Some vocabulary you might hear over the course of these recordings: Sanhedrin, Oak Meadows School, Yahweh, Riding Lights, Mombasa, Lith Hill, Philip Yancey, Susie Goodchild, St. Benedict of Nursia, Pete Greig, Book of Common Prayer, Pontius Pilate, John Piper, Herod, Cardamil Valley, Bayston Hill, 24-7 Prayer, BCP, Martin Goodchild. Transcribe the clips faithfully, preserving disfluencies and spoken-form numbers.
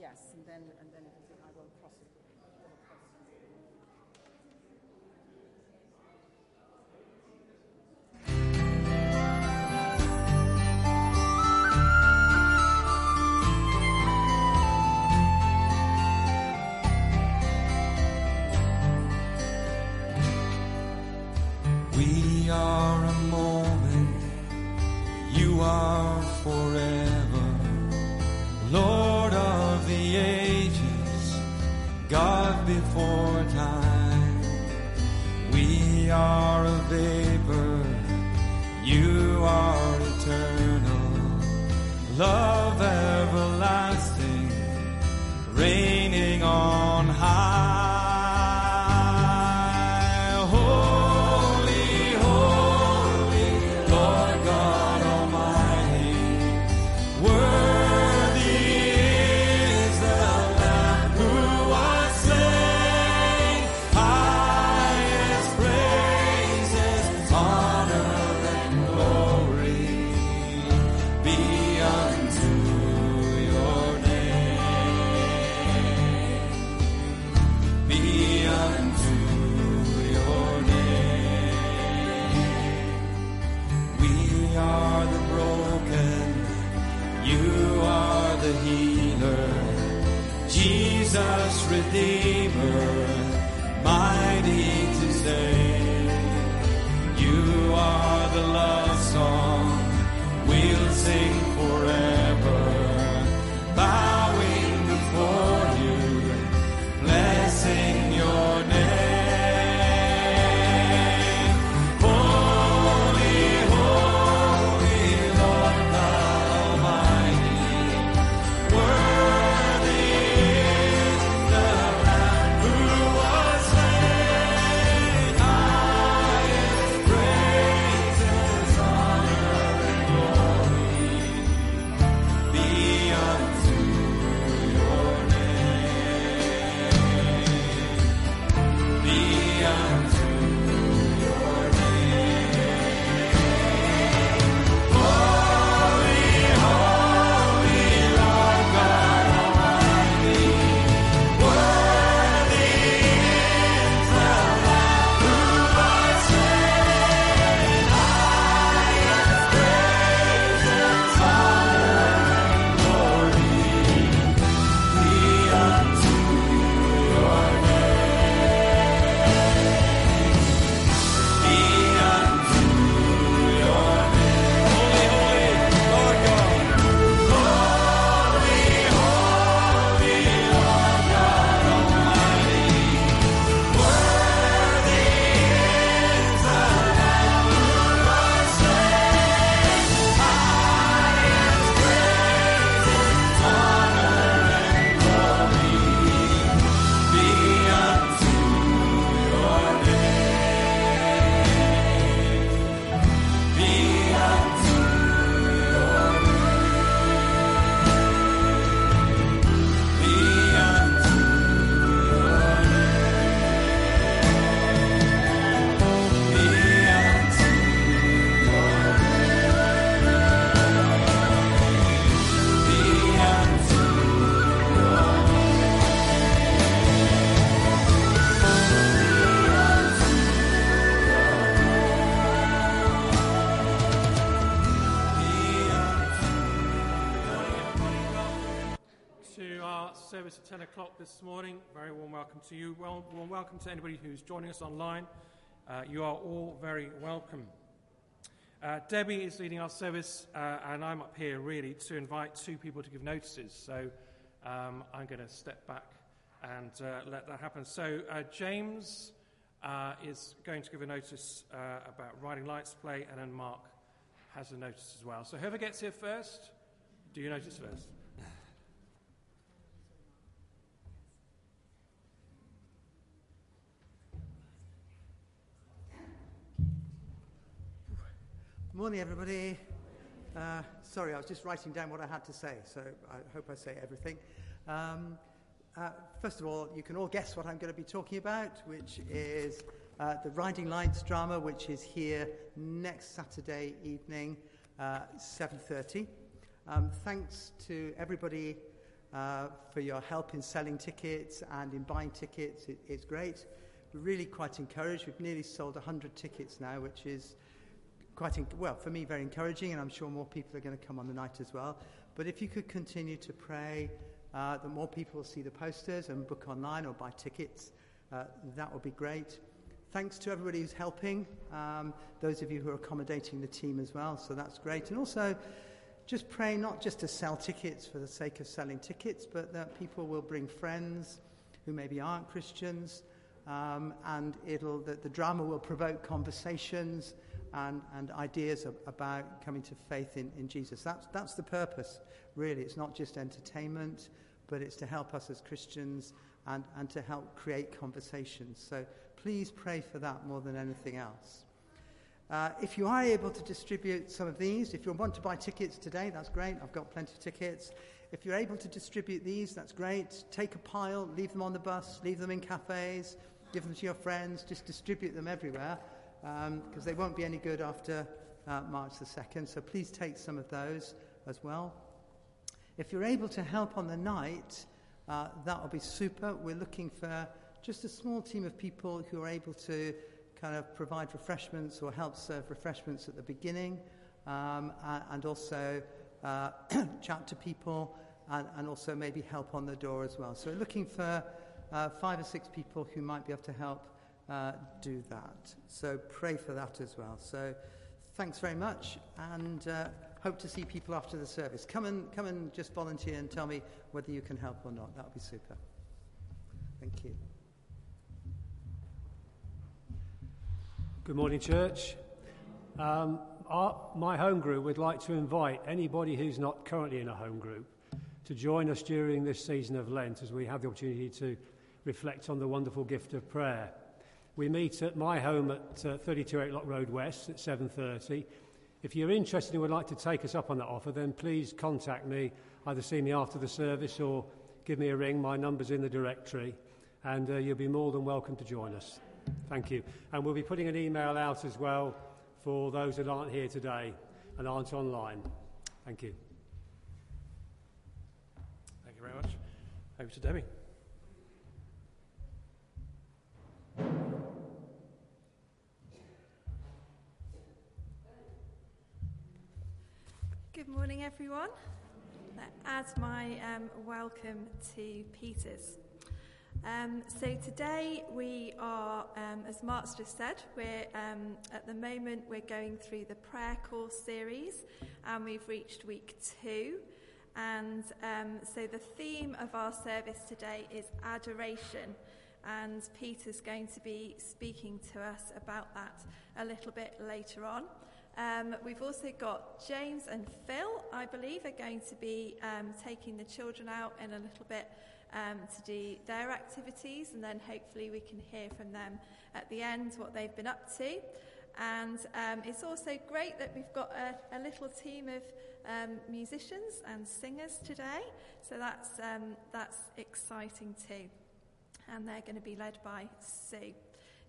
yes, and then and then I will cross it. This morning, very warm welcome to you. Well, warm welcome to anybody who's joining us online. Uh, you are all very welcome. Uh, Debbie is leading our service, uh, and I'm up here really to invite two people to give notices. So um, I'm going to step back and uh, let that happen. So uh, James uh, is going to give a notice uh, about Riding Lights play, and then Mark has a notice as well. So whoever gets here first, do your notice first. Morning, everybody. Uh, sorry, I was just writing down what I had to say, so I hope I say everything. Um, uh, first of all, you can all guess what I'm going to be talking about, which is uh, the Riding Lights drama, which is here next Saturday evening, uh, seven thirty. Um, thanks to everybody uh, for your help in selling tickets and in buying tickets. It, it's great. We're really quite encouraged. We've nearly sold one hundred tickets now, which is quite, en- well, for me, very encouraging, and I'm sure more people are going to come on the night as well. But if you could continue to pray uh, that more people will see the posters and book online or buy tickets, uh, that would be great. Thanks to everybody who's helping, um, those of you who are accommodating the team as well, so that's great. And also, just pray not just to sell tickets for the sake of selling tickets, but that people will bring friends who maybe aren't Christians, um, and it'll that the drama will provoke conversations and, and ideas of, about coming to faith in, in Jesus. That's, that's the purpose, really. It's not just entertainment, but it's to help us as Christians and, and to help create conversations. So please pray for that more than anything else. Uh, if you are able to distribute some of these, if you want to buy tickets today, that's great. I've got plenty of tickets. If you're able to distribute these, that's great. Take a pile, leave them on the bus, leave them in cafes, give them to your friends, just distribute them everywhere, um, because they won't be any good after uh, March the second. So please take some of those as well. If you're able to help on the night, uh, that will be super. We're looking for just a small team of people who are able to kind of provide refreshments or help serve refreshments at the beginning, um, and also uh, chat to people, and, and also maybe help on the door as well. So we're looking for uh, five or six people who might be able to help uh, do that. So pray for that as well. So thanks very much, and uh, hope to see people after the service. Come and, come and just volunteer and tell me whether you can help or not. That would be super. Thank you. Good morning, church. Um, our, my home group would like to invite anybody who's not currently in a home group to join us during this season of Lent as we have the opportunity to reflect on the wonderful gift of prayer. We meet at my home at uh, thirty-two Oak Lock Road West at seven thirty. If you're interested and would like to take us up on that offer, then please contact me, either see me after the service or give me a ring. My number's in the directory, and uh, you'll be more than welcome to join us. Thank you. And we'll be putting an email out as well for those that aren't here today and aren't online. Thank you. Thank you very much. Over to Debbie. Good morning, everyone. As my um, welcome to Peter's. Um, so today we are, um, as Mark's just said, we're um, at the moment we're going through the prayer course series, and we've reached week two, and um, so the theme of our service today is adoration, and Peter's going to be speaking to us about that a little bit later on. Um, we've also got James and Phil, I believe, are going to be um, taking the children out in a little bit Um, to do their activities, and then hopefully we can hear from them at the end what they've been up to. And um, it's also great that we've got a, a little team of um, musicians and singers today, so that's um, that's exciting too, and they're going to be led by Sue.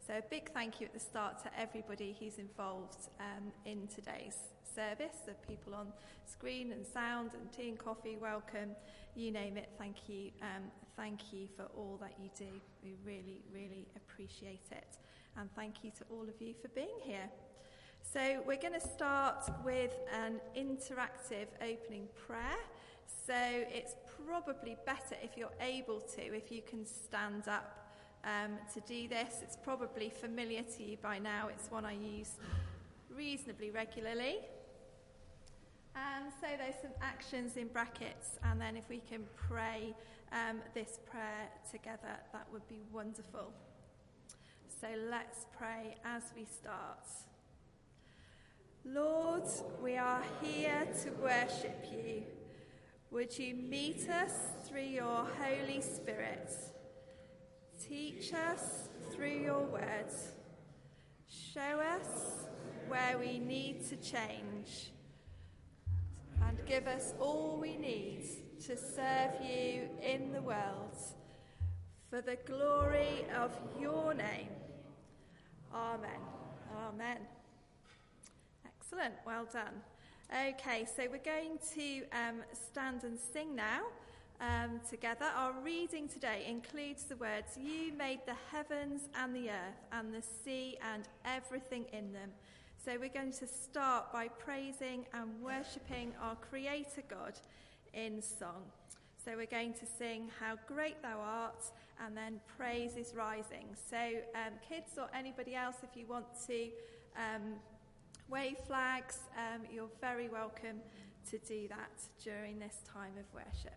So a big thank you at the start to everybody who's involved um, in today's service, the people on screen and sound and tea and coffee, welcome, you name it, thank you. Um, thank you for all that you do. We really, really appreciate it. And thank you to all of you for being here. So we're going to start with an interactive opening prayer. So it's probably better if you're able to, if you can stand up um, to do this. It's probably familiar to you by now. It's one I use reasonably regularly. And so there's some actions in brackets, and then if we can pray um, this prayer together, that would be wonderful. So let's pray as we start. Lord, we are here to worship you. Would you meet us through your Holy Spirit? Teach us through your words. Show us where we need to change, and give us all we need to serve you in the world, for the glory of your name. Amen. Amen. Excellent. Well done. Okay, so we're going to um, stand and sing now, um, together. Our reading today includes the words, "You made the heavens and the earth and the sea and everything in them." So we're going to start by praising and worshipping our Creator God in song. So we're going to sing "How Great Thou Art" and then "Praise is Rising." So um, kids or anybody else, if you want to um, wave flags, um, you're very welcome to do that during this time of worship.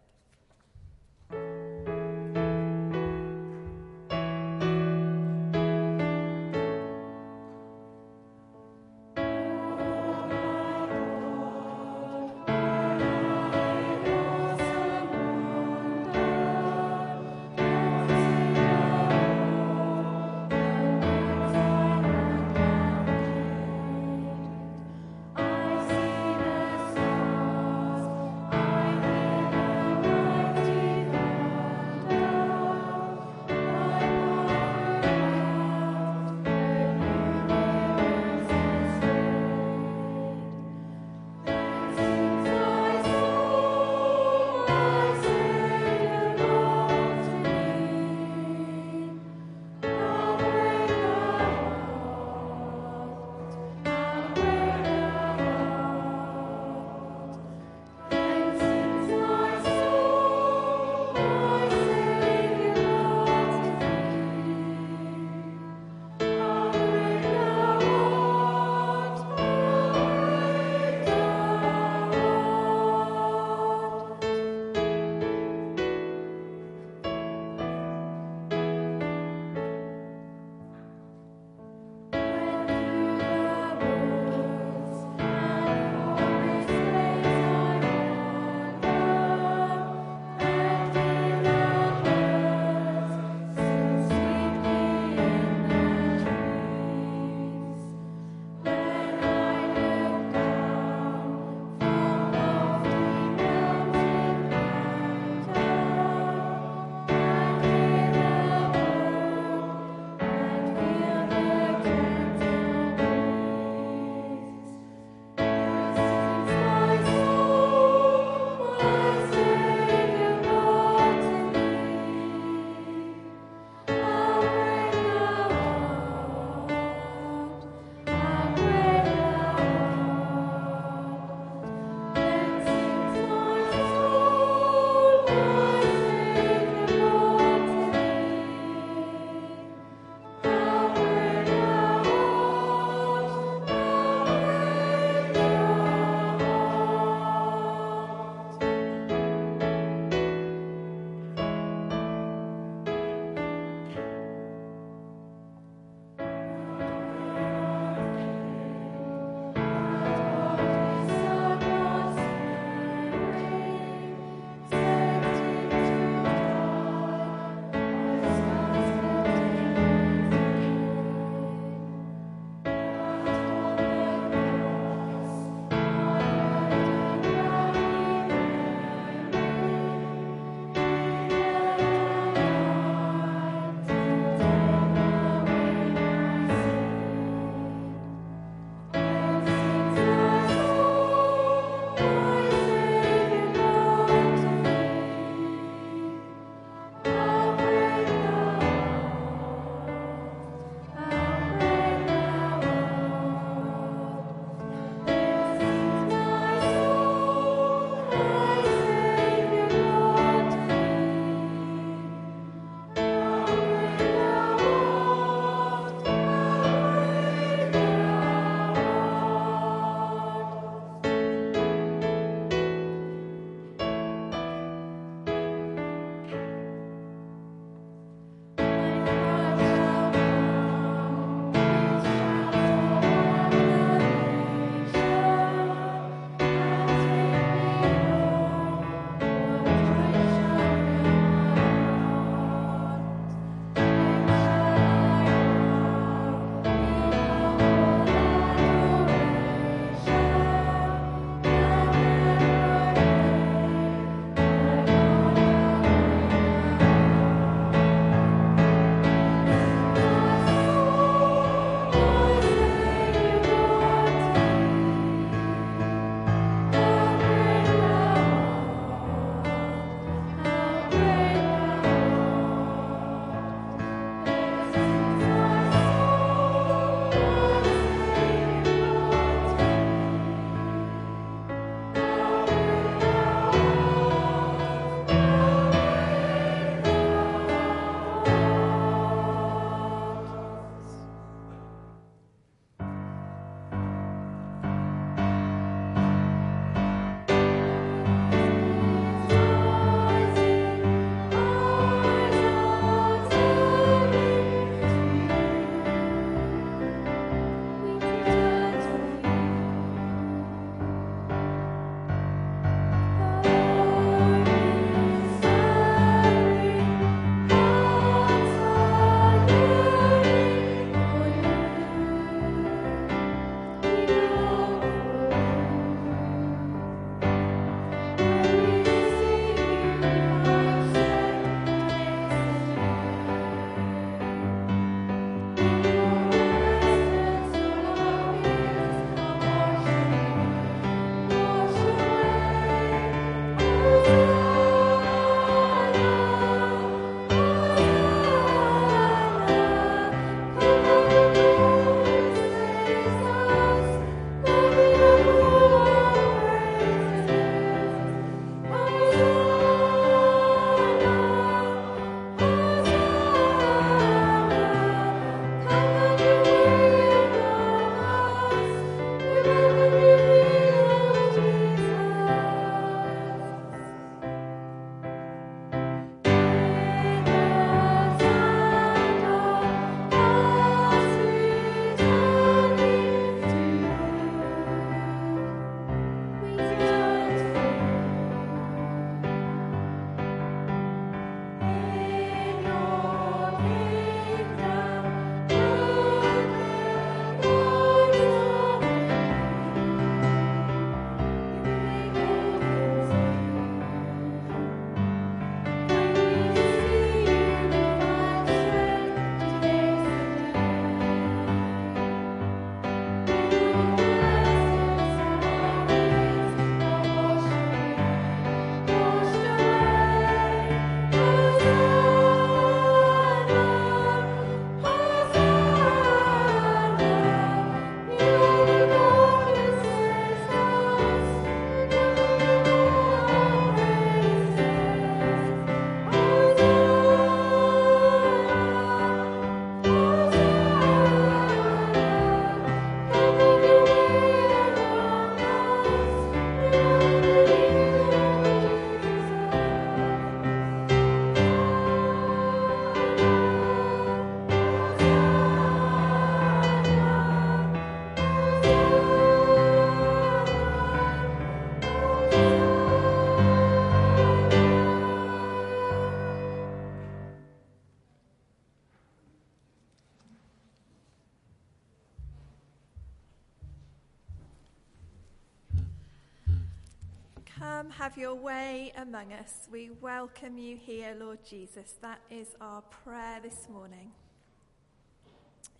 Come, have your way among us. We welcome you here, Lord Jesus. That is our prayer this morning.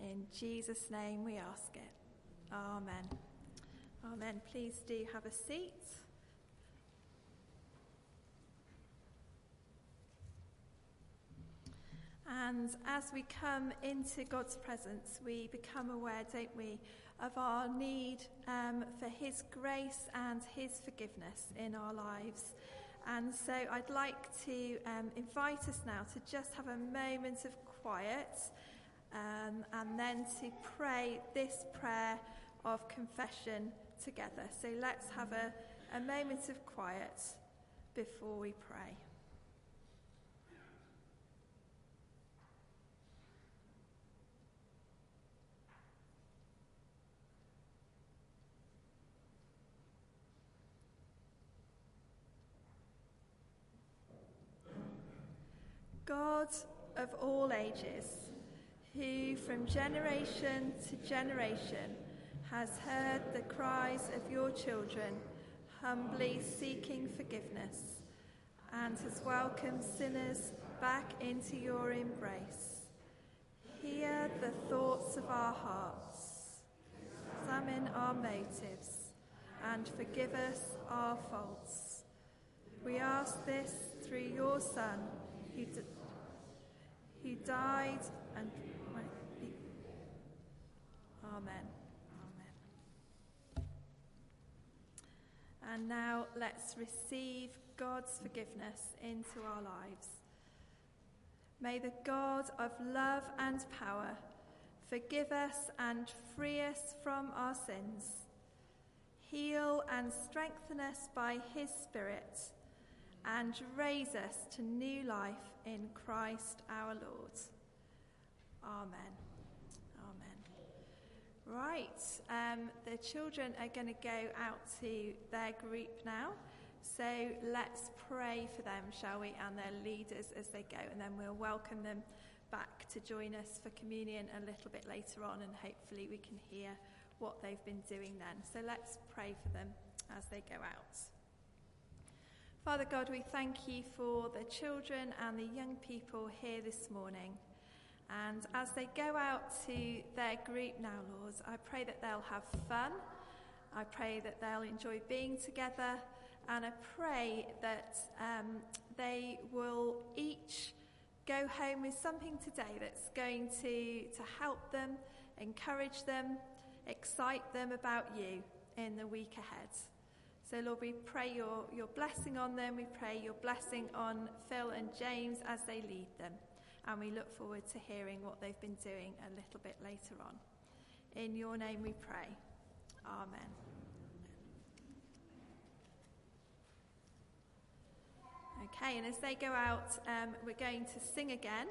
In Jesus' name we ask it. Amen. Amen. Please do have a seat. And as we come into God's presence, we become aware, don't we, of our need um, for his grace and his forgiveness in our lives. And so I'd like to um, invite us now to just have a moment of quiet um, and then to pray this prayer of confession together. So let's have a, a moment of quiet before we pray. God of all ages, who from generation to generation has heard the cries of your children, humbly seeking forgiveness, and has welcomed sinners back into your embrace. Hear the thoughts of our hearts, examine our motives, and forgive us our faults. We ask this through your Son, who d- Who died and Amen. Amen. And now let's receive God's forgiveness into our lives. May the God of love and power forgive us and free us from our sins, heal and strengthen us by his Spirit, and raise us to new life in Christ our Lord. Amen. Amen. Right, um, the children are going to go out to their group now. So let's pray for them, shall we, and their leaders as they go. And then we'll welcome them back to join us for communion a little bit later on. And hopefully we can hear what they've been doing then. So let's pray for them as they go out. Father God, we thank you for the children and the young people here this morning. And as they go out to their group now, Lord, I pray that they'll have fun. I pray that they'll enjoy being together. And I pray that um, they will each go home with something today that's going to, to help them, encourage them, excite them about you in the week ahead. So, Lord, we pray your, your blessing on them. We pray your blessing on Phil and James as they lead them. And we look forward to hearing what they've been doing a little bit later on. In your name we pray. Amen. Okay, and as they go out, um, we're going to sing again.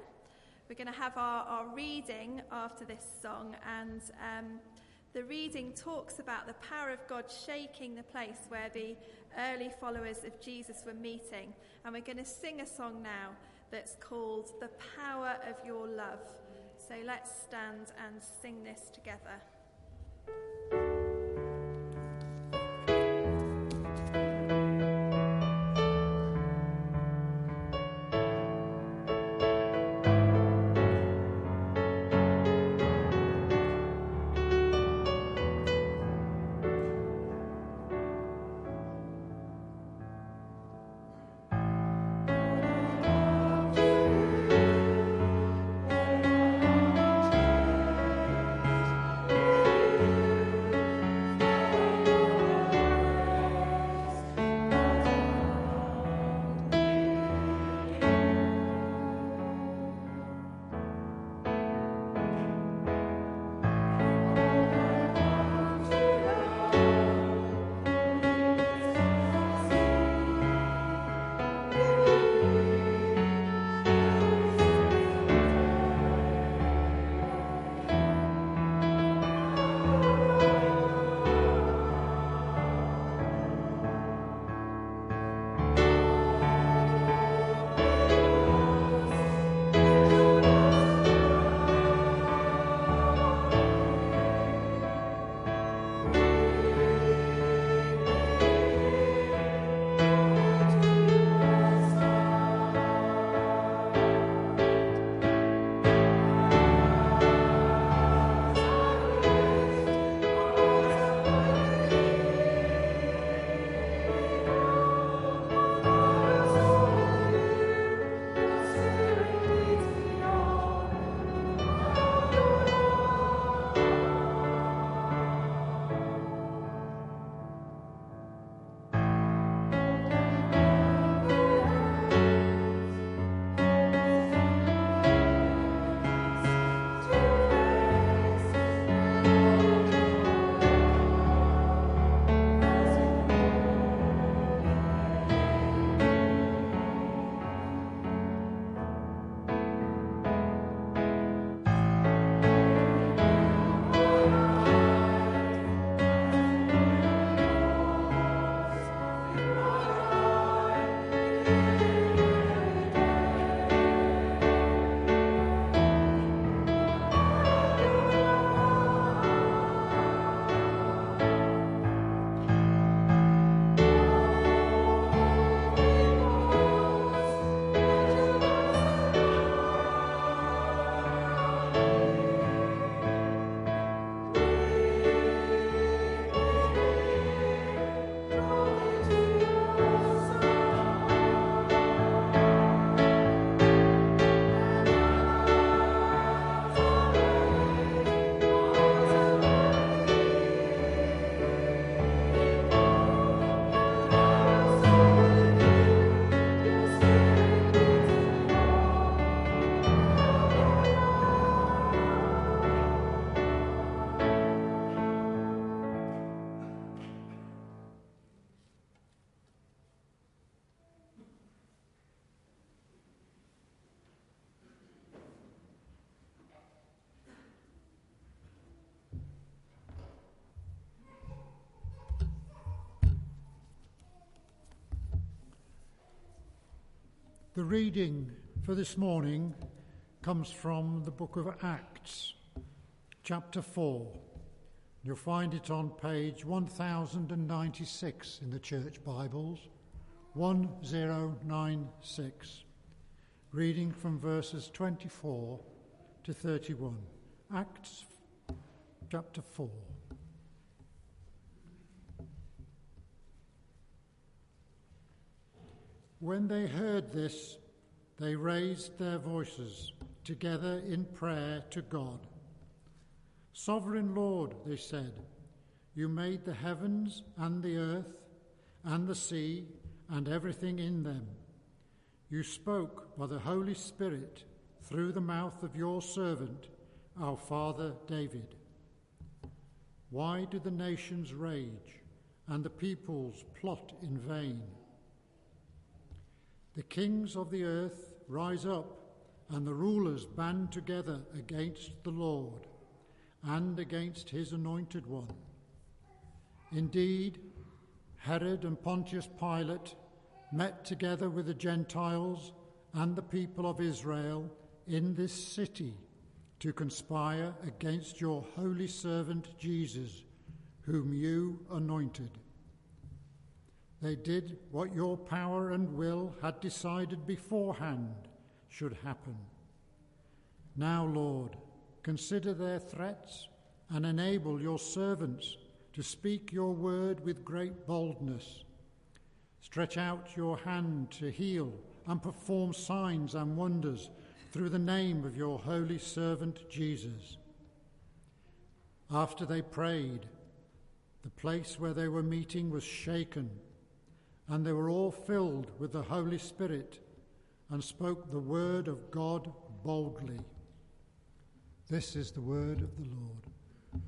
We're going to have our, our reading after this song, and Um, The reading talks about the power of God shaking the place where the early followers of Jesus were meeting. And we're going to sing a song now that's called The Power of Your Love. So let's stand and sing this together. The reading for this morning comes from the Book of Acts, chapter four. You'll find it on page one thousand ninety-six in the Church Bibles, one thousand ninety-six, reading from verses twenty-four to thirty-one. Acts chapter four. When they heard this, they raised their voices together in prayer to God. Sovereign Lord, they said, you made the heavens and the earth and the sea and everything in them. You spoke by the Holy Spirit through the mouth of your servant, our father David. Why do the nations rage and the peoples plot in vain? The kings of the earth rise up, and the rulers band together against the Lord and against his anointed one. Indeed, Herod and Pontius Pilate met together with the Gentiles and the people of Israel in this city to conspire against your holy servant Jesus, whom you anointed. They did what your power and will had decided beforehand should happen. Now, Lord, consider their threats and enable your servants to speak your word with great boldness. Stretch out your hand to heal and perform signs and wonders through the name of your holy servant Jesus. After they prayed, the place where they were meeting was shaken, and they were all filled with the Holy Spirit and spoke the word of God boldly. This is the word of the Lord.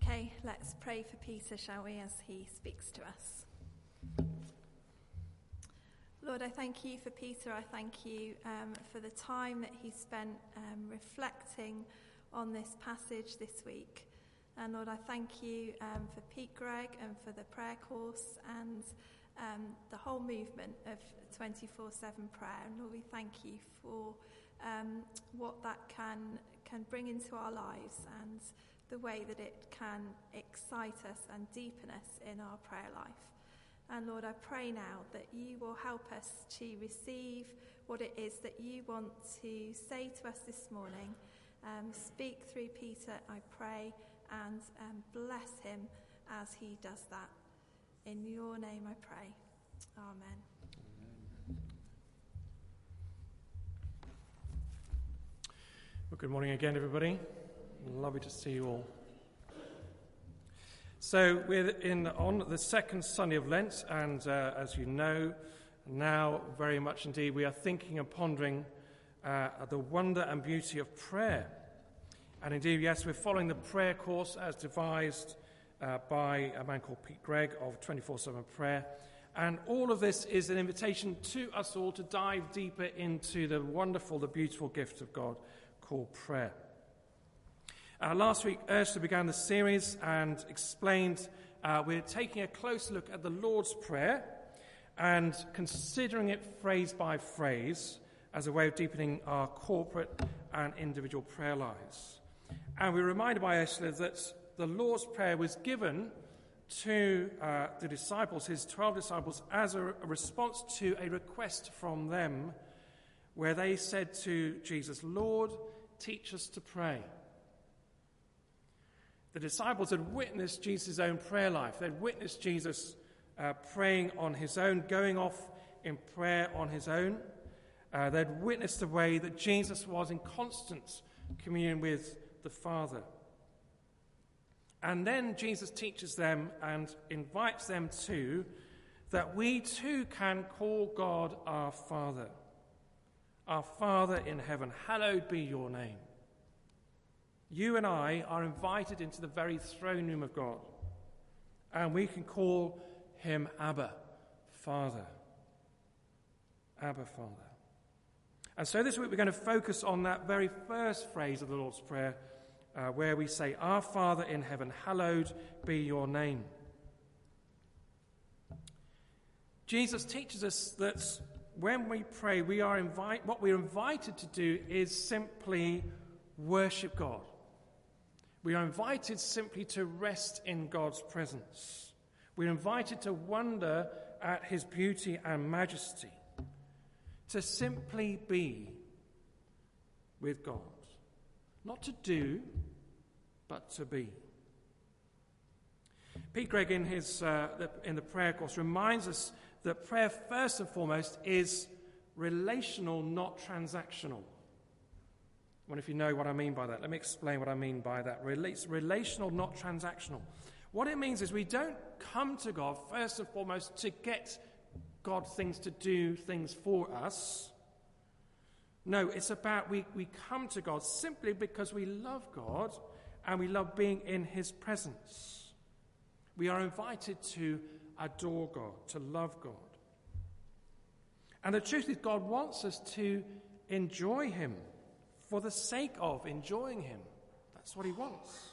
Okay, let's pray for Peter, shall we, as he speaks to us. Lord, I thank you for Peter. I thank you um, for the time that he spent um, reflecting on this passage this week. And Lord, I thank you um, for Pete Greig and for the prayer course and um, the whole movement of twenty-four seven prayer. And Lord, we thank you for um, what that can can bring into our lives and the way that it can excite us and deepen us in our prayer life. And Lord, I pray now that you will help us to receive what it is that you want to say to us this morning. Um, speak through Peter, I pray, and um, bless him as he does that. In your name I pray. Amen. Well, good morning again, everybody. Lovely to see you all. So we're in on the second Sunday of Lent, and uh, as you know, now very much indeed we are thinking and pondering uh, the wonder and beauty of prayer. And indeed, yes, we're following the prayer course as devised uh, by a man called Pete Greig of twenty-four seven Prayer. And all of this is an invitation to us all to dive deeper into the wonderful, the beautiful gift of God called prayer. Uh, last week, Ursula began the series and explained uh, we're taking a close look at the Lord's Prayer and considering it phrase by phrase as a way of deepening our corporate and individual prayer lives. And we were reminded by Ursula that the Lord's Prayer was given to uh, the disciples, his twelve disciples, as a, a response to a request from them where they said to Jesus, Lord, teach us to pray. The disciples had witnessed Jesus' own prayer life. They'd witnessed Jesus uh, praying on his own, going off in prayer on his own. Uh, they'd witnessed the way that Jesus was in constant communion with the Father. And then Jesus teaches them and invites them to that we too can call God our Father. Our Father in heaven, hallowed be your name. You and I are invited into the very throne room of God, and we can call him Abba, Father. Abba, Father. And so this week we're going to focus on that very first phrase of the Lord's Prayer, uh, where we say, Our Father in heaven, hallowed be your name. Jesus teaches us that when we pray, we are invite, what we're invited to do is simply worship God. We are invited simply to rest in God's presence. We're invited to wonder at his beauty and majesty, to simply be with God. Not to do, but to be. Pete Greig, in his uh, the, in the prayer course, reminds us that prayer, first and foremost, is relational, not transactional. I wonder if you know what I mean by that. Let me explain what I mean by that. It's relational, not transactional. What it means is we don't come to God, first and foremost, to get God things to do, things for us. No, it's about we, we come to God simply because we love God and we love being in his presence. We are invited to adore God, to love God. And the truth is, God wants us to enjoy him for the sake of enjoying him. That's what he wants.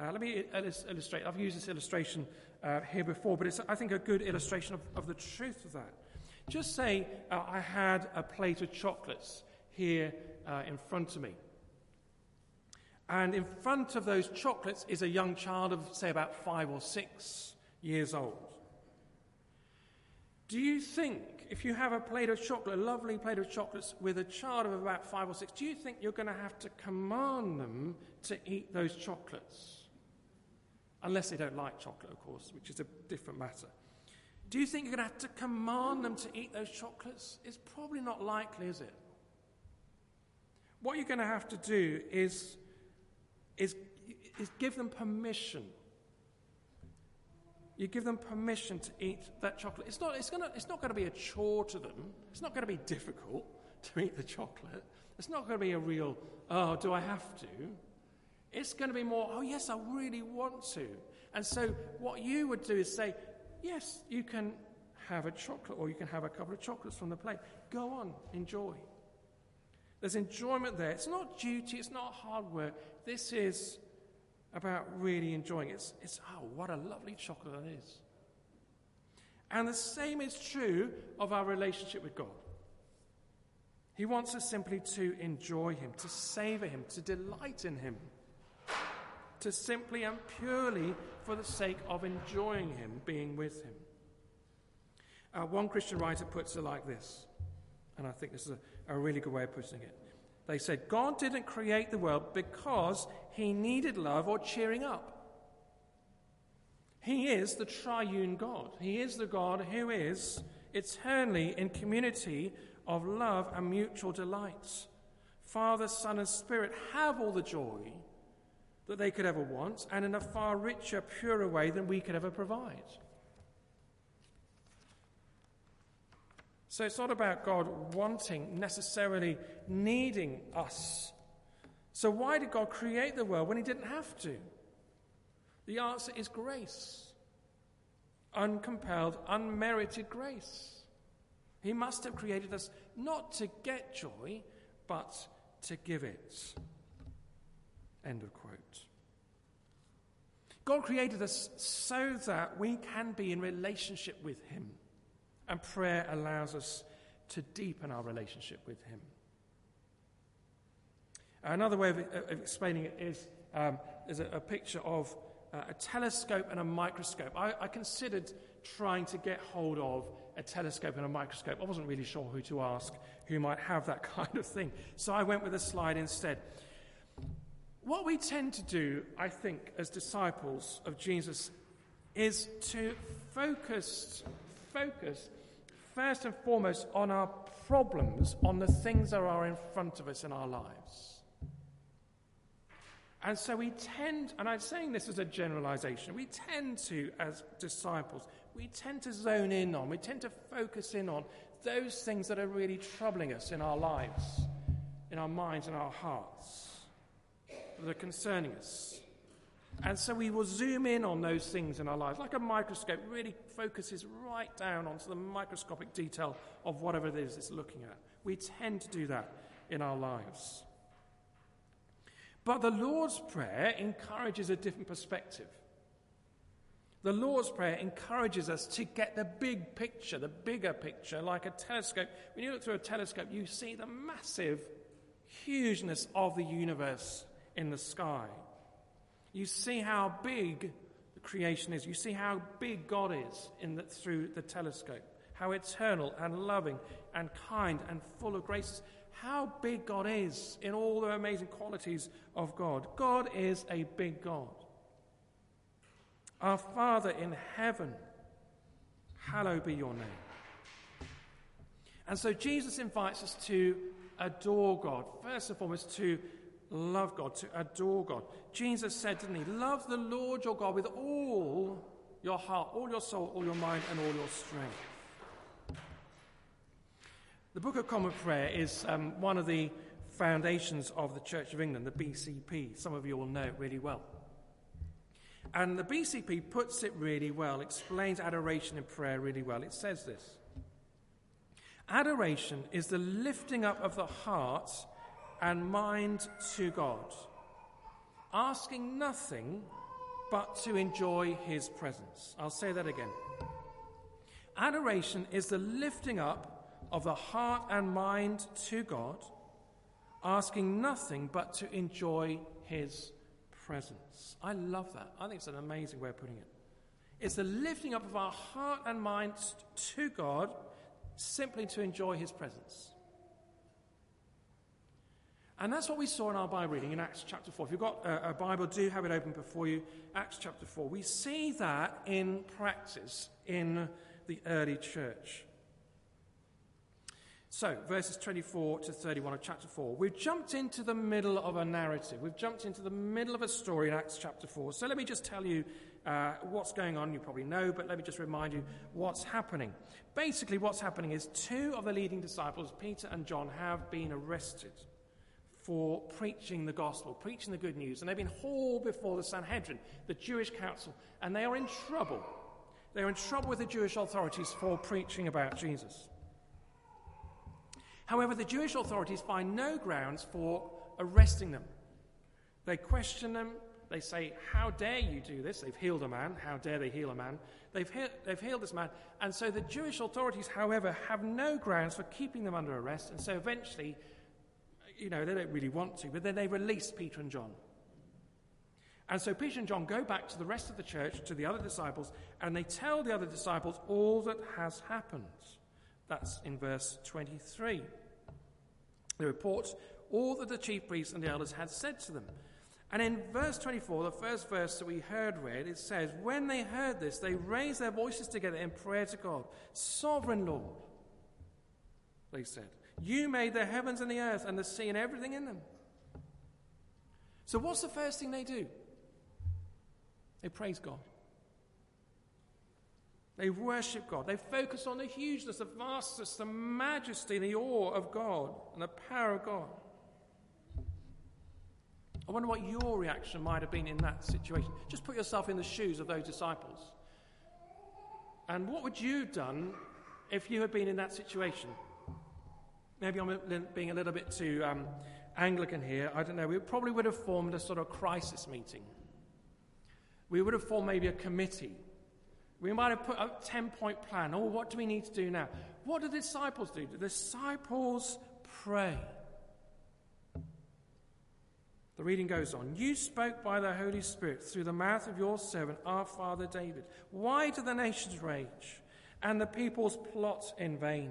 Uh, let me illustrate. I've used this illustration uh, here before, but it's, I think, a good illustration of, of the truth of that. Just say uh, I had a plate of chocolates here uh, in front of me. And in front of those chocolates is a young child of, say, about five or six years old. Do you think, if you have a plate of chocolate, a lovely plate of chocolates with a child of about five or six, do you think you're going to have to command them to eat those chocolates? Unless they don't like chocolate, of course, which is a different matter. Do you think you're going to have to command them to eat those chocolates? It's probably not likely, is it? What you're going to have to do is, is, is give them permission. You give them permission to eat that chocolate. It's not, it's gonna, it's not going to be a chore to them. It's not going to be difficult to eat the chocolate. It's not going to be a real, oh, do I have to? It's going to be more, oh, yes, I really want to. And so what you would do is say, yes, you can have a chocolate, or you can have a couple of chocolates from the plate. Go on, enjoy. There's enjoyment there. It's not duty. It's not hard work. This is about really enjoying it. It's, it's, oh, what a lovely chocolate that is. And the same is true of our relationship with God. He wants us simply to enjoy him, to savor him, to delight in him, to simply and purely for the sake of enjoying him, being with him. Uh, one Christian writer puts it like this, and I think this is a, a really good way of putting it. They said, God didn't create the world because he needed love or cheering up. He is the triune God. He is the God who is eternally in community of love and mutual delight. Father, Son, and Spirit have all the joy that they could ever want, and in a far richer, purer way than we could ever provide. So it's not about God wanting, necessarily needing us. So why did God create the world when he didn't have to? The answer is grace. Uncompelled, unmerited grace. He must have created us not to get joy, but to give it. End of quote. God created us so that we can be in relationship with him. And prayer allows us to deepen our relationship with him. Another way of, of explaining it is um, is a, a picture of uh, a telescope and a microscope. I, I considered trying to get hold of a telescope and a microscope. I wasn't really sure who to ask, who might have that kind of thing. So I went with a slide instead. What we tend to do, I think, as disciples of Jesus, is to focus... focus first and foremost on our problems, on the things that are in front of us in our lives. And so we tend, and I'm saying this as a generalization, we tend to, as disciples, we tend to zone in on, we tend to focus in on those things that are really troubling us in our lives, in our minds, in our hearts, that are concerning us. And so we will zoom in on those things in our lives, like a microscope really focuses right down onto the microscopic detail of whatever it is it's looking at. We tend to do that in our lives. But the Lord's Prayer encourages a different perspective. The Lord's Prayer encourages us to get the big picture, the bigger picture, like a telescope. When you look through a telescope, you see the massive hugeness of the universe in the sky. You see how big the creation is. You see how big God is in the, through the telescope. How eternal and loving and kind and full of graces. How big God is in all the amazing qualities of God. God is a big God. Our Father in heaven, hallowed be your name. And so Jesus invites us to adore God. First and foremost, to love God, to adore God. Jesus said, didn't he, love the Lord your God with all your heart, all your soul, all your mind, and all your strength. The Book of Common Prayer is um, one of the foundations of the Church of England, the B C P. Some of you will know it really well. And the B C P puts it really well, explains adoration in prayer really well. It says this: adoration is the lifting up of the heart and mind to God, asking nothing but to enjoy his presence. I'll say that again. Adoration is the lifting up of the heart and mind to God, asking nothing but to enjoy his presence. I love that. I think it's an amazing way of putting it. It's the lifting up of our heart and minds to God simply to enjoy his presence. And that's what we saw in our Bible reading in Acts chapter four. If you've got a, a Bible, do have it open before you. Acts chapter four. We see that in practice in the early church. So, verses twenty-four to thirty-one of chapter four. We've jumped into the middle of a narrative. We've jumped into the middle of a story in Acts chapter four. So let me just tell you uh, what's going on. You probably know, but let me just remind you what's happening. Basically, what's happening is two of the leading disciples, Peter and John, have been arrested for preaching the gospel, preaching the good news. And they've been hauled before the Sanhedrin, the Jewish council, and they are in trouble. They're in trouble with the Jewish authorities for preaching about Jesus. However, the Jewish authorities find no grounds for arresting them. They question them. They say, how dare you do this? They've healed a man. How dare they heal a man? They've, he- they've healed this man. And so the Jewish authorities, however, have no grounds for keeping them under arrest. And so eventually, you know, they don't really want to, but then they release Peter and John. And so Peter and John go back to the rest of the church, to the other disciples, and they tell the other disciples all that has happened. That's in verse twenty-three. They report all that the chief priests and the elders had said to them. And in verse twenty-four, the first verse that we heard read, it says, when they heard this, they raised their voices together in prayer to God. Sovereign Lord, they said, you made the heavens and the earth and the sea and everything in them. So what's the first thing they do? They praise God. They worship God. They focus on the hugeness, the vastness, the majesty, the awe of God and the power of God. I wonder what your reaction might have been in that situation. Just put yourself in the shoes of those disciples. And what would you have done if you had been in that situation? Maybe I'm being a little bit too um, Anglican here. I don't know. We probably would have formed a sort of crisis meeting. We would have formed maybe a committee. We might have put a ten-point plan. Oh, what do we need to do now? What do the disciples do? The disciples pray. The reading goes on. You spoke by the Holy Spirit through the mouth of your servant, our father David. Why do the nations rage and the peoples plot in vain?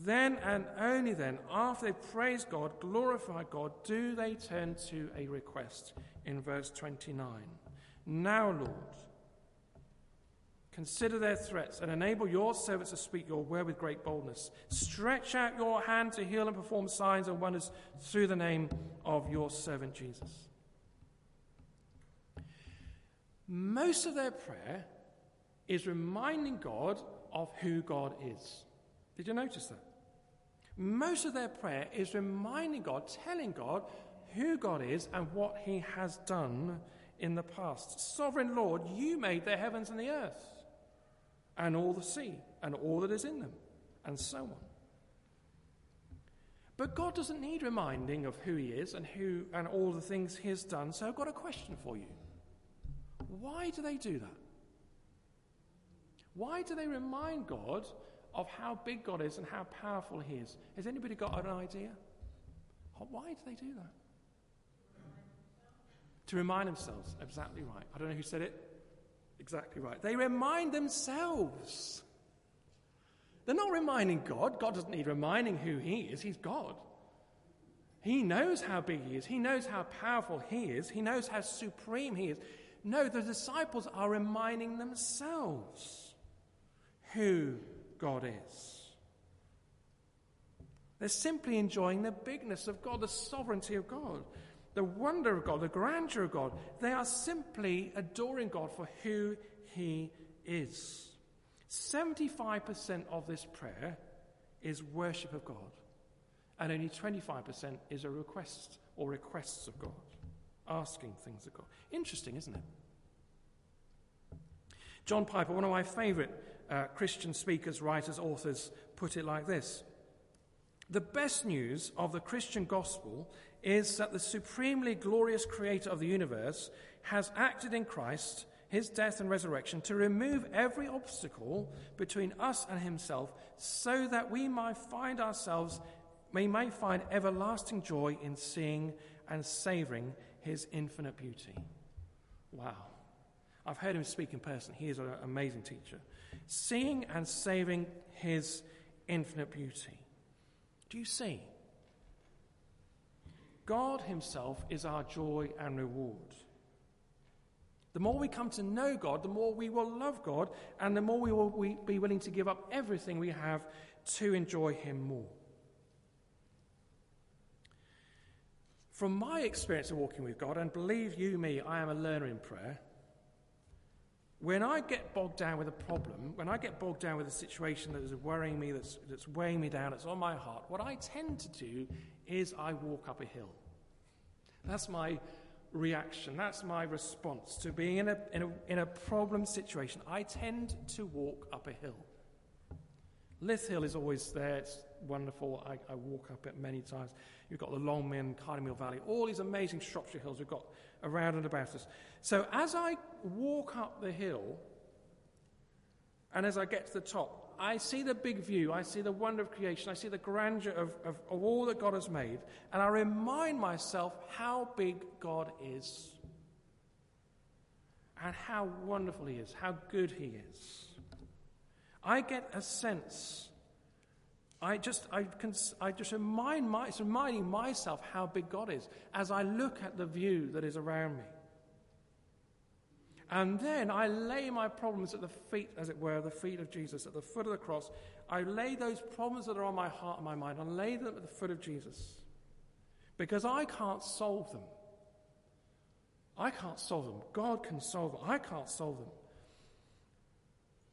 Then and only then, after they praise God, glorify God, do they turn to a request in verse twenty-nine. Now, Lord, Consider their threats and enable your servants to speak your word with great boldness. Stretch out your hand to heal and perform signs and wonders through the name of your servant Jesus. Most of their prayer is reminding God of who God is. Did you notice that? Most of their prayer is reminding God, telling God who God is and what he has done in the past. Sovereign Lord, you made the heavens and the earth, and all the sea, and all that is in them, and so on. But God doesn't need reminding of who he is and who and all the things he has done, so I've got a question for you. Why do they do that? Why do they remind God of how big God is and how powerful he is? Has anybody got an idea? Why do they do that? To remind themselves, exactly right. I don't know who said it. Exactly right. They remind themselves. They're not reminding God. God doesn't need reminding who he is. He's God. He knows how big he is. He knows how powerful he is. He knows how supreme he is. No, the disciples are reminding themselves who God is. They're simply enjoying the bigness of God, the sovereignty of God, the wonder of God, the grandeur of God. They are simply adoring God for who he is. seventy-five percent of this prayer is worship of God, and only twenty-five percent is a request or requests of God, asking things of God. Interesting, isn't it? John Piper, one of my favourite uh, Christian speakers, writers, authors, put it like this. The best news of the Christian gospel is that the supremely glorious creator of the universe has acted in Christ, his death and resurrection, to remove every obstacle between us and himself, so that we might find ourselves, we may find everlasting joy in seeing and savouring his infinite beauty. Wow. I've heard him speak in person. He is an amazing teacher. Seeing and savouring his infinite beauty. Do you see? God himself is our joy and reward. The more we come to know God, the more we will love God, and the more we will we be willing to give up everything we have to enjoy him more. From my experience of walking with God, and believe you me, I am a learner in prayer, when I get bogged down with a problem, when I get bogged down with a situation that is worrying me, that's, that's weighing me down, it's on my heart, what I tend to do is I walk up a hill. That's my reaction. That's my response to being in a, in a, in a problem situation. I tend to walk up a hill. Lith Hill is always there. It's wonderful. I, I walk up it many times. You've got the Longmin, Cardamil Valley, all these amazing Shropshire hills we've got around and about us. So as I walk up the hill, and as I get to the top, I see the big view. I see the wonder of creation. I see the grandeur of, of, of all that God has made. And I remind myself how big God is and how wonderful he is, how good he is. I get a sense, I just I, cons- I just remind my, it's reminding myself how big God is as I look at the view that is around me. And then I lay my problems at the feet, as it were, the feet of Jesus, at the foot of the cross. I lay those problems that are on my heart and my mind, I lay them at the foot of Jesus. Because I can't solve them. I can't solve them. God can solve them. I can't solve them.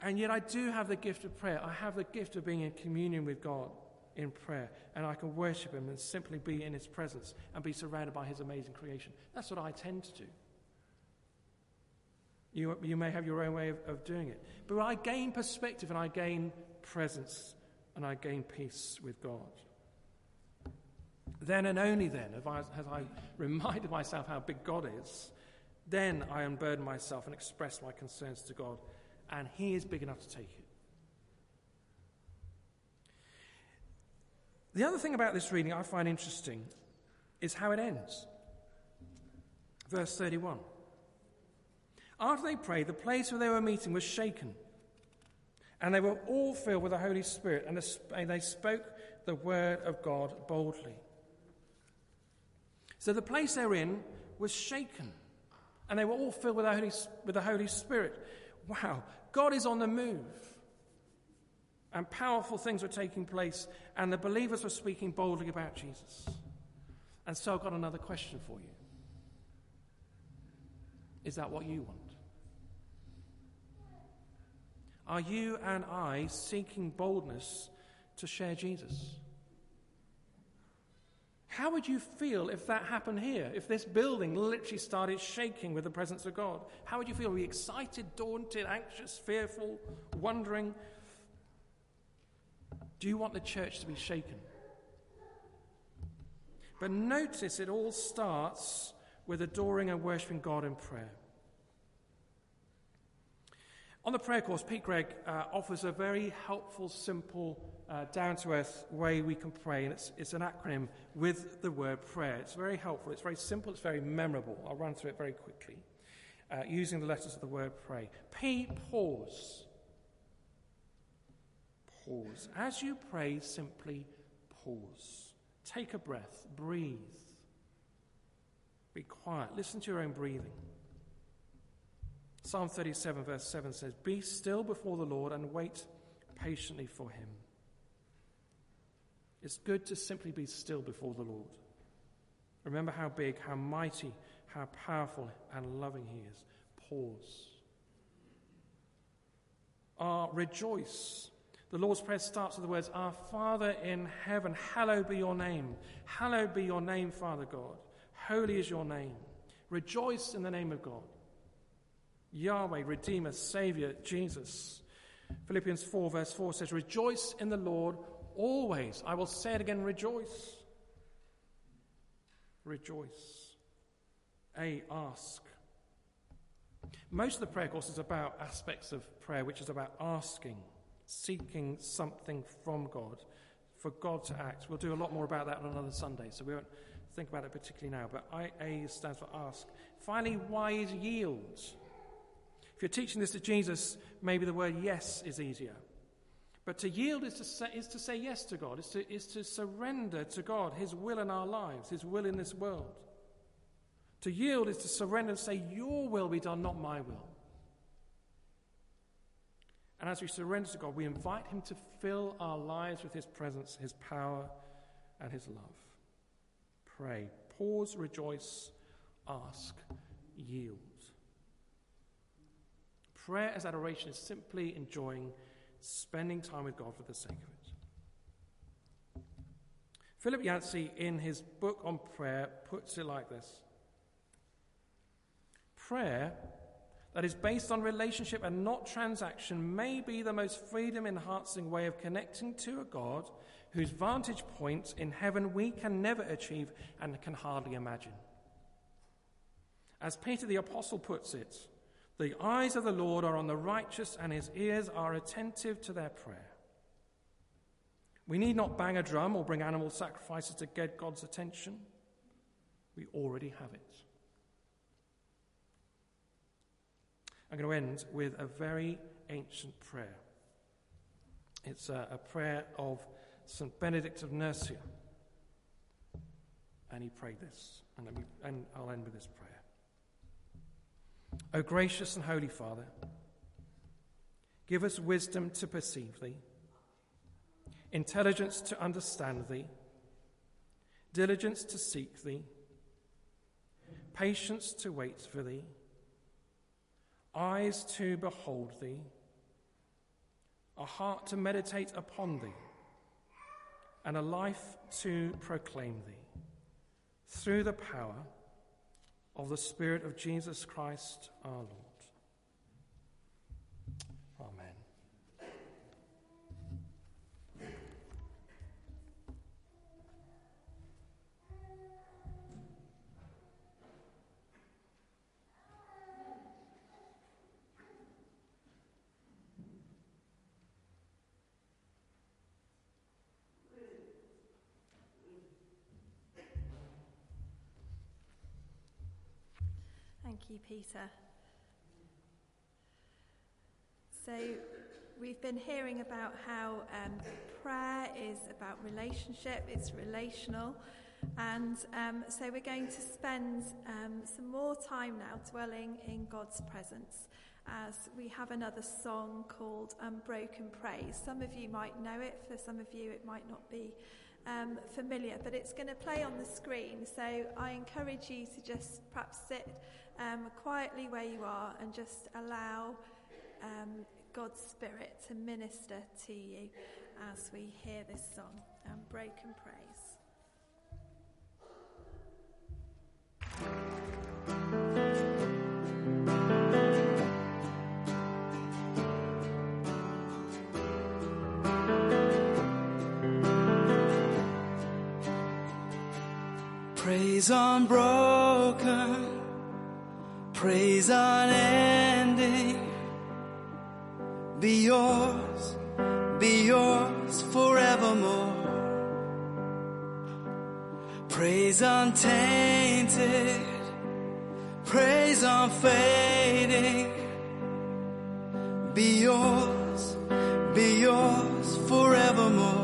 And yet I do have the gift of prayer. I have the gift of being in communion with God in prayer. And I can worship him and simply be in his presence and be surrounded by his amazing creation. That's what I tend to do. You, you may have your own way of, of doing it. But I gain perspective and I gain presence and I gain peace with God. Then and only then, if I, as I reminded myself how big God is, then I unburden myself and express my concerns to God. And he is big enough to take it. The other thing about this reading I find interesting is how it ends. Verse thirty-one. After they prayed, the place where they were meeting was shaken, and they were all filled with the Holy Spirit, and they spoke the word of God boldly. So the place they were in was shaken, and they were all filled with the Holy, with the Holy Spirit. Wow, God is on the move. And powerful things were taking place, and the believers were speaking boldly about Jesus. And so I've got another question for you. Is that what you want? Are you and I seeking boldness to share Jesus? How would you feel if that happened here? If this building literally started shaking with the presence of God? How would you feel? Are you excited, daunted, anxious, fearful, wondering? Do you want the church to be shaken? But notice it all starts with adoring and worshipping God in prayer. On the prayer course, Pete Greig uh, offers a very helpful, simple, uh, down-to-earth way we can pray, and it's, it's an acronym with the word prayer. It's very helpful, it's very simple, it's very memorable. I'll run through it very quickly, uh, using the letters of the word pray. P, pause. Pause. As you pray, simply pause. Take a breath, breathe. Be quiet, listen to your own breathing. Psalm thirty-seven verse seven says, "Be still before the Lord and wait patiently for him." It's good to simply be still before the Lord. Remember how big, how mighty, how powerful and loving he is. Pause. Our rejoice. The Lord's Prayer starts with the words, "Our Father in heaven, hallowed be your name. Hallowed be your name, Father God. Holy is your name. Rejoice in the name of God. Yahweh, Redeemer, Savior, Jesus." Philippians four verse four says, "Rejoice in the Lord always." I will say it again, rejoice. Rejoice. A, ask. Most of the prayer course is about aspects of prayer, which is about asking, seeking something from God, for God to act. We'll do a lot more about that on another Sunday, so we won't think about it particularly now. But I, A stands for ask. Finally, Y is yield. If you're teaching this to Jesus, maybe the word yes is easier. But to yield is to say, is to say yes to God, is to, is to surrender to God, his will in our lives, his will in this world. To yield is to surrender and say, your will be done, not my will. And as we surrender to God, we invite him to fill our lives with his presence, his power, and his love. Pray, pause, rejoice, ask, yield. Prayer as adoration is simply enjoying spending time with God for the sake of it. Philip Yancey, in his book on prayer, puts it like this. Prayer that is based on relationship and not transaction may be the most freedom-enhancing way of connecting to a God whose vantage point in heaven we can never achieve and can hardly imagine. As Peter the Apostle puts it, "The eyes of the Lord are on the righteous, and his ears are attentive to their prayer." We need not bang a drum or bring animal sacrifices to get God's attention. We already have it. I'm going to end with a very ancient prayer. It's a, a prayer of Saint Benedict of Nursia. And he prayed this. And, let me, and I'll end with this prayer. O gracious and holy Father, give us wisdom to perceive thee, intelligence to understand thee, diligence to seek thee, patience to wait for thee, eyes to behold thee, a heart to meditate upon thee, and a life to proclaim thee, through the power of the Spirit of Jesus Christ, our Lord. Amen. Thank you, Peter. So we've been hearing about how um, prayer is about relationship, it's relational, and um, so we're going to spend um, some more time now dwelling in God's presence as we have another song called Unbroken Praise. Some of you might know it, for some of you it might not be um, familiar, but it's going to play on the screen, so I encourage you to just perhaps sit um, quietly where you are and just allow um, God's Spirit to minister to you as we hear this song, Unbroken Praise. Praise unbroken, praise unending, be yours, be yours forevermore. Praise untainted, praise unfading, be yours, be yours forevermore.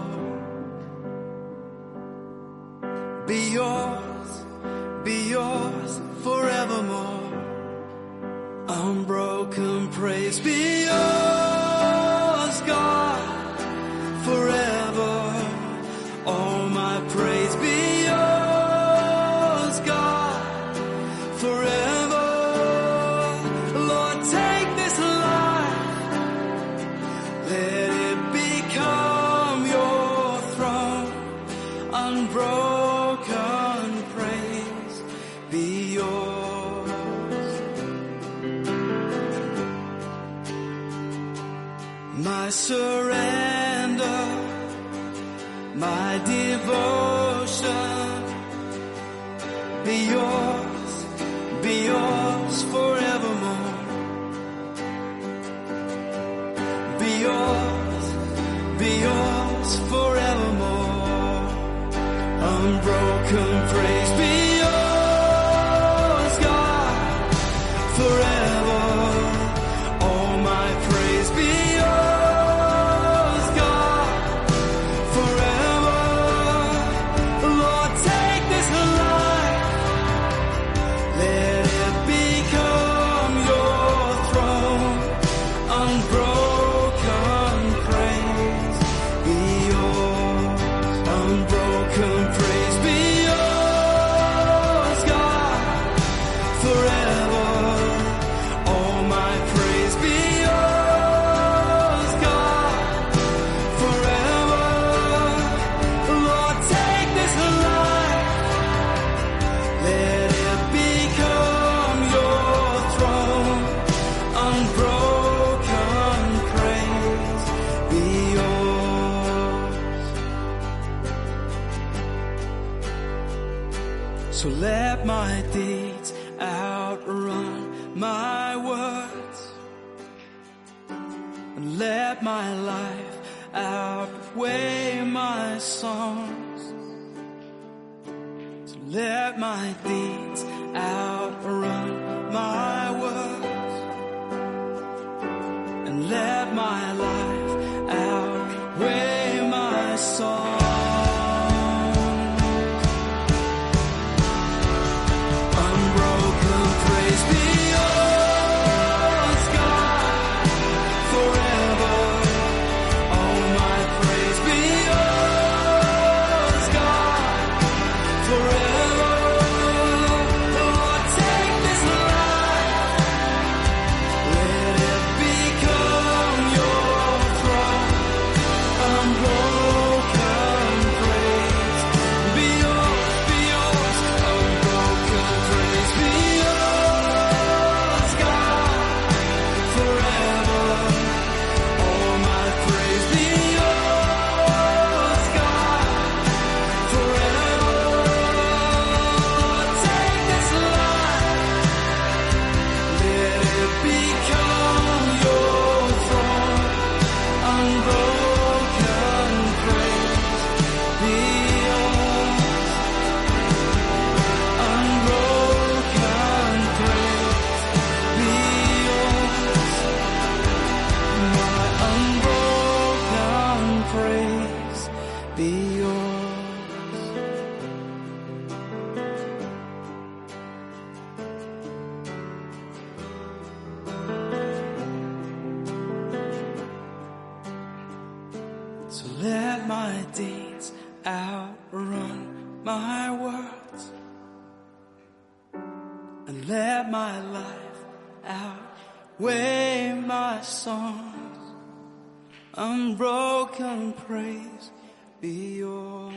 Be yours, be yours forevermore. Unbroken praise be yours, God, forever. All my praise be yours, God, forever. Lord, take this life, let it become your throne. Unbroken I surrender, my devotion, be yours, be yours forevermore, be yours, be yours forevermore, unbroken praise be yours, God, forever, all my praise be yours. So let my deeds outrun my words, and let my life outweigh my songs. So let my deeds outrun my words, and let my life outweigh my songs. Come my deeds outrun my words, and let my life outweigh my songs. Unbroken praise be yours.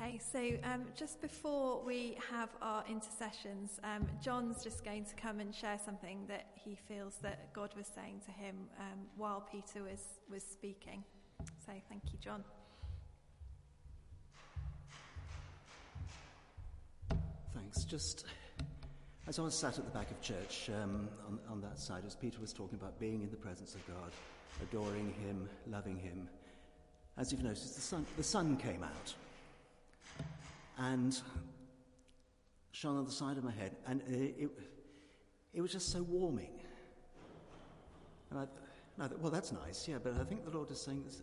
Okay, so um, just before we have our intercessions, um, John's just going to come and share something that he feels that God was saying to him um, while Peter was, was speaking. So thank you, John. Thanks. Just as I was sat at the back of church um, on, on that side, as Peter was talking about being in the presence of God, adoring him, loving him, as you've noticed, the sun, the sun came out and shone on the side of my head, and it, it, it was just so warming. And I, and I thought, well, that's nice, yeah, but I think the Lord is saying this,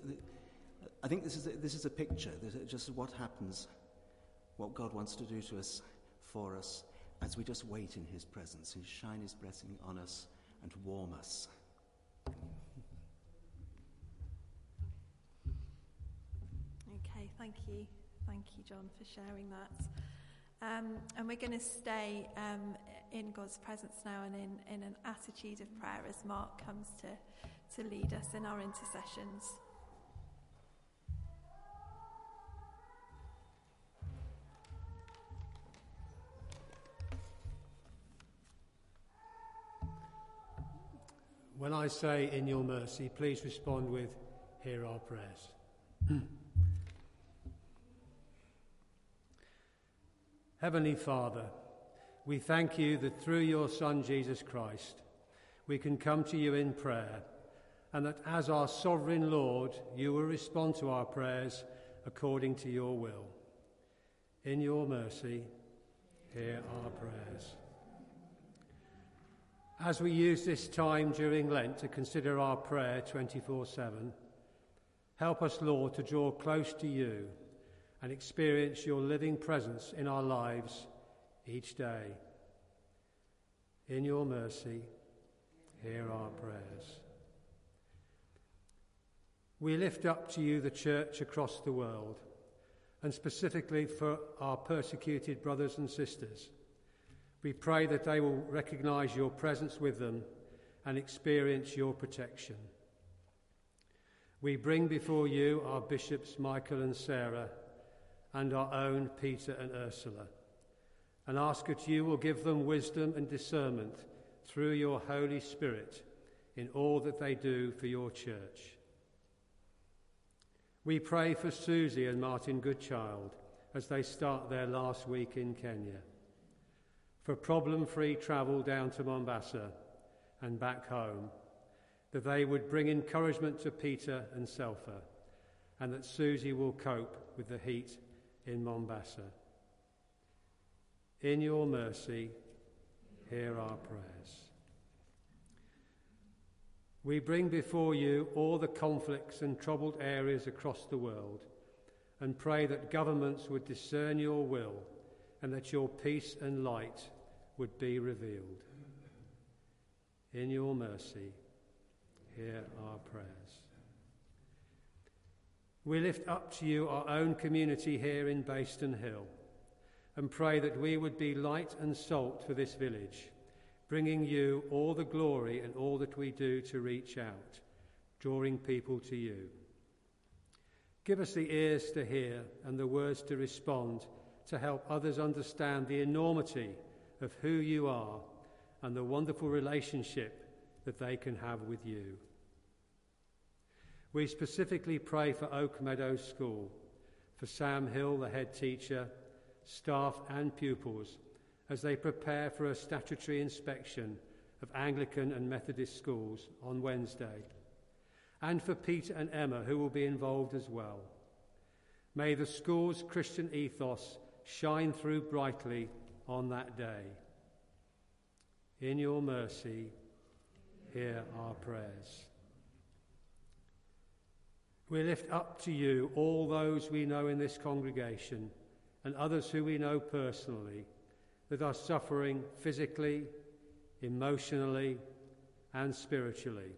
I think this is a, this is a picture, this is just what happens, what God wants to do to us, for us, as we just wait in his presence, and shine his blessing on us and warm us. Okay, thank you. Thank you, John, for sharing that. Um, and we're going to stay um, in God's presence now, and in, in an attitude of prayer as Mark comes to, to lead us in our intercessions. When I say, in your mercy, please respond with, hear our prayers. Heavenly Father, we thank you that through your Son, Jesus Christ, we can come to you in prayer, and that as our sovereign Lord, you will respond to our prayers according to your will. In your mercy, hear our prayers. As we use this time during Lent to consider our prayer twenty-four seven, help us, Lord, to draw close to you and experience your living presence in our lives each day. In your mercy, hear our prayers. We lift up to you the church across the world, and specifically for our persecuted brothers and sisters. We pray that they will recognise your presence with them and experience your protection. We bring before you our bishops Michael and Sarah, and our own Peter and Ursula, and ask that you will give them wisdom and discernment through your Holy Spirit in all that they do for your church. We pray for Susie and Martin Goodchild as they start their last week in Kenya, for problem-free travel down to Mombasa and back home, that they would bring encouragement to Peter and Selfa, and that Susie will cope with the heat in Mombasa. In your mercy, hear our prayers. We bring before you all the conflicts and troubled areas across the world, and pray that governments would discern your will, and that your peace and light would be revealed. In your mercy, hear our prayers. We lift up to you our own community here in Bayston Hill, and pray that we would be light and salt for this village, bringing you all the glory and all that we do to reach out, drawing people to you. Give us the ears to hear and the words to respond, to help others understand the enormity of who you are and the wonderful relationship that they can have with you. We specifically pray for Oak Meadows School, for Sam Hill, the head teacher, staff and pupils, as they prepare for a statutory inspection of Anglican and Methodist schools on Wednesday, and for Peter and Emma, who will be involved as well. May the school's Christian ethos shine through brightly on that day. In your mercy, hear our prayers. We lift up to you all those we know in this congregation and others who we know personally that are suffering physically, emotionally, and spiritually.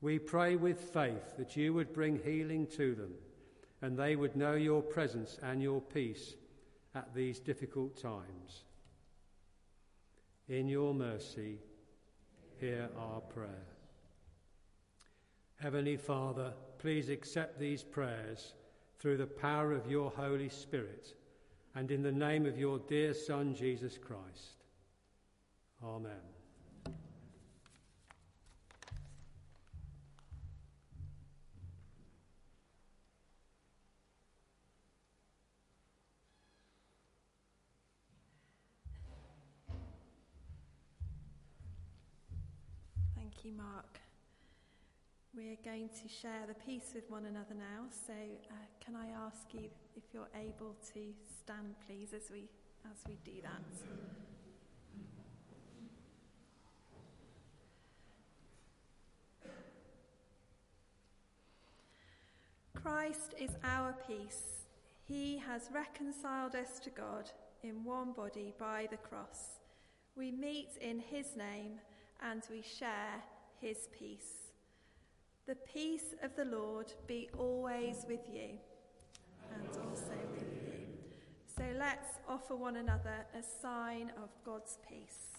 We pray with faith that you would bring healing to them and they would know your presence and your peace at these difficult times. In your mercy, hear our prayer. Heavenly Father, please accept these prayers through the power of your Holy Spirit and in the name of your dear Son, Jesus Christ. Amen. Thank you, Mark. We're going to share the peace with one another now, so uh, can I ask you if you're able to stand, please, as we as we do that. Christ is our peace. He has reconciled us to God in one body by the cross. We meet in his name and we share his peace. The peace of the Lord be always with you, and also with you. So let's offer one another a sign of God's peace.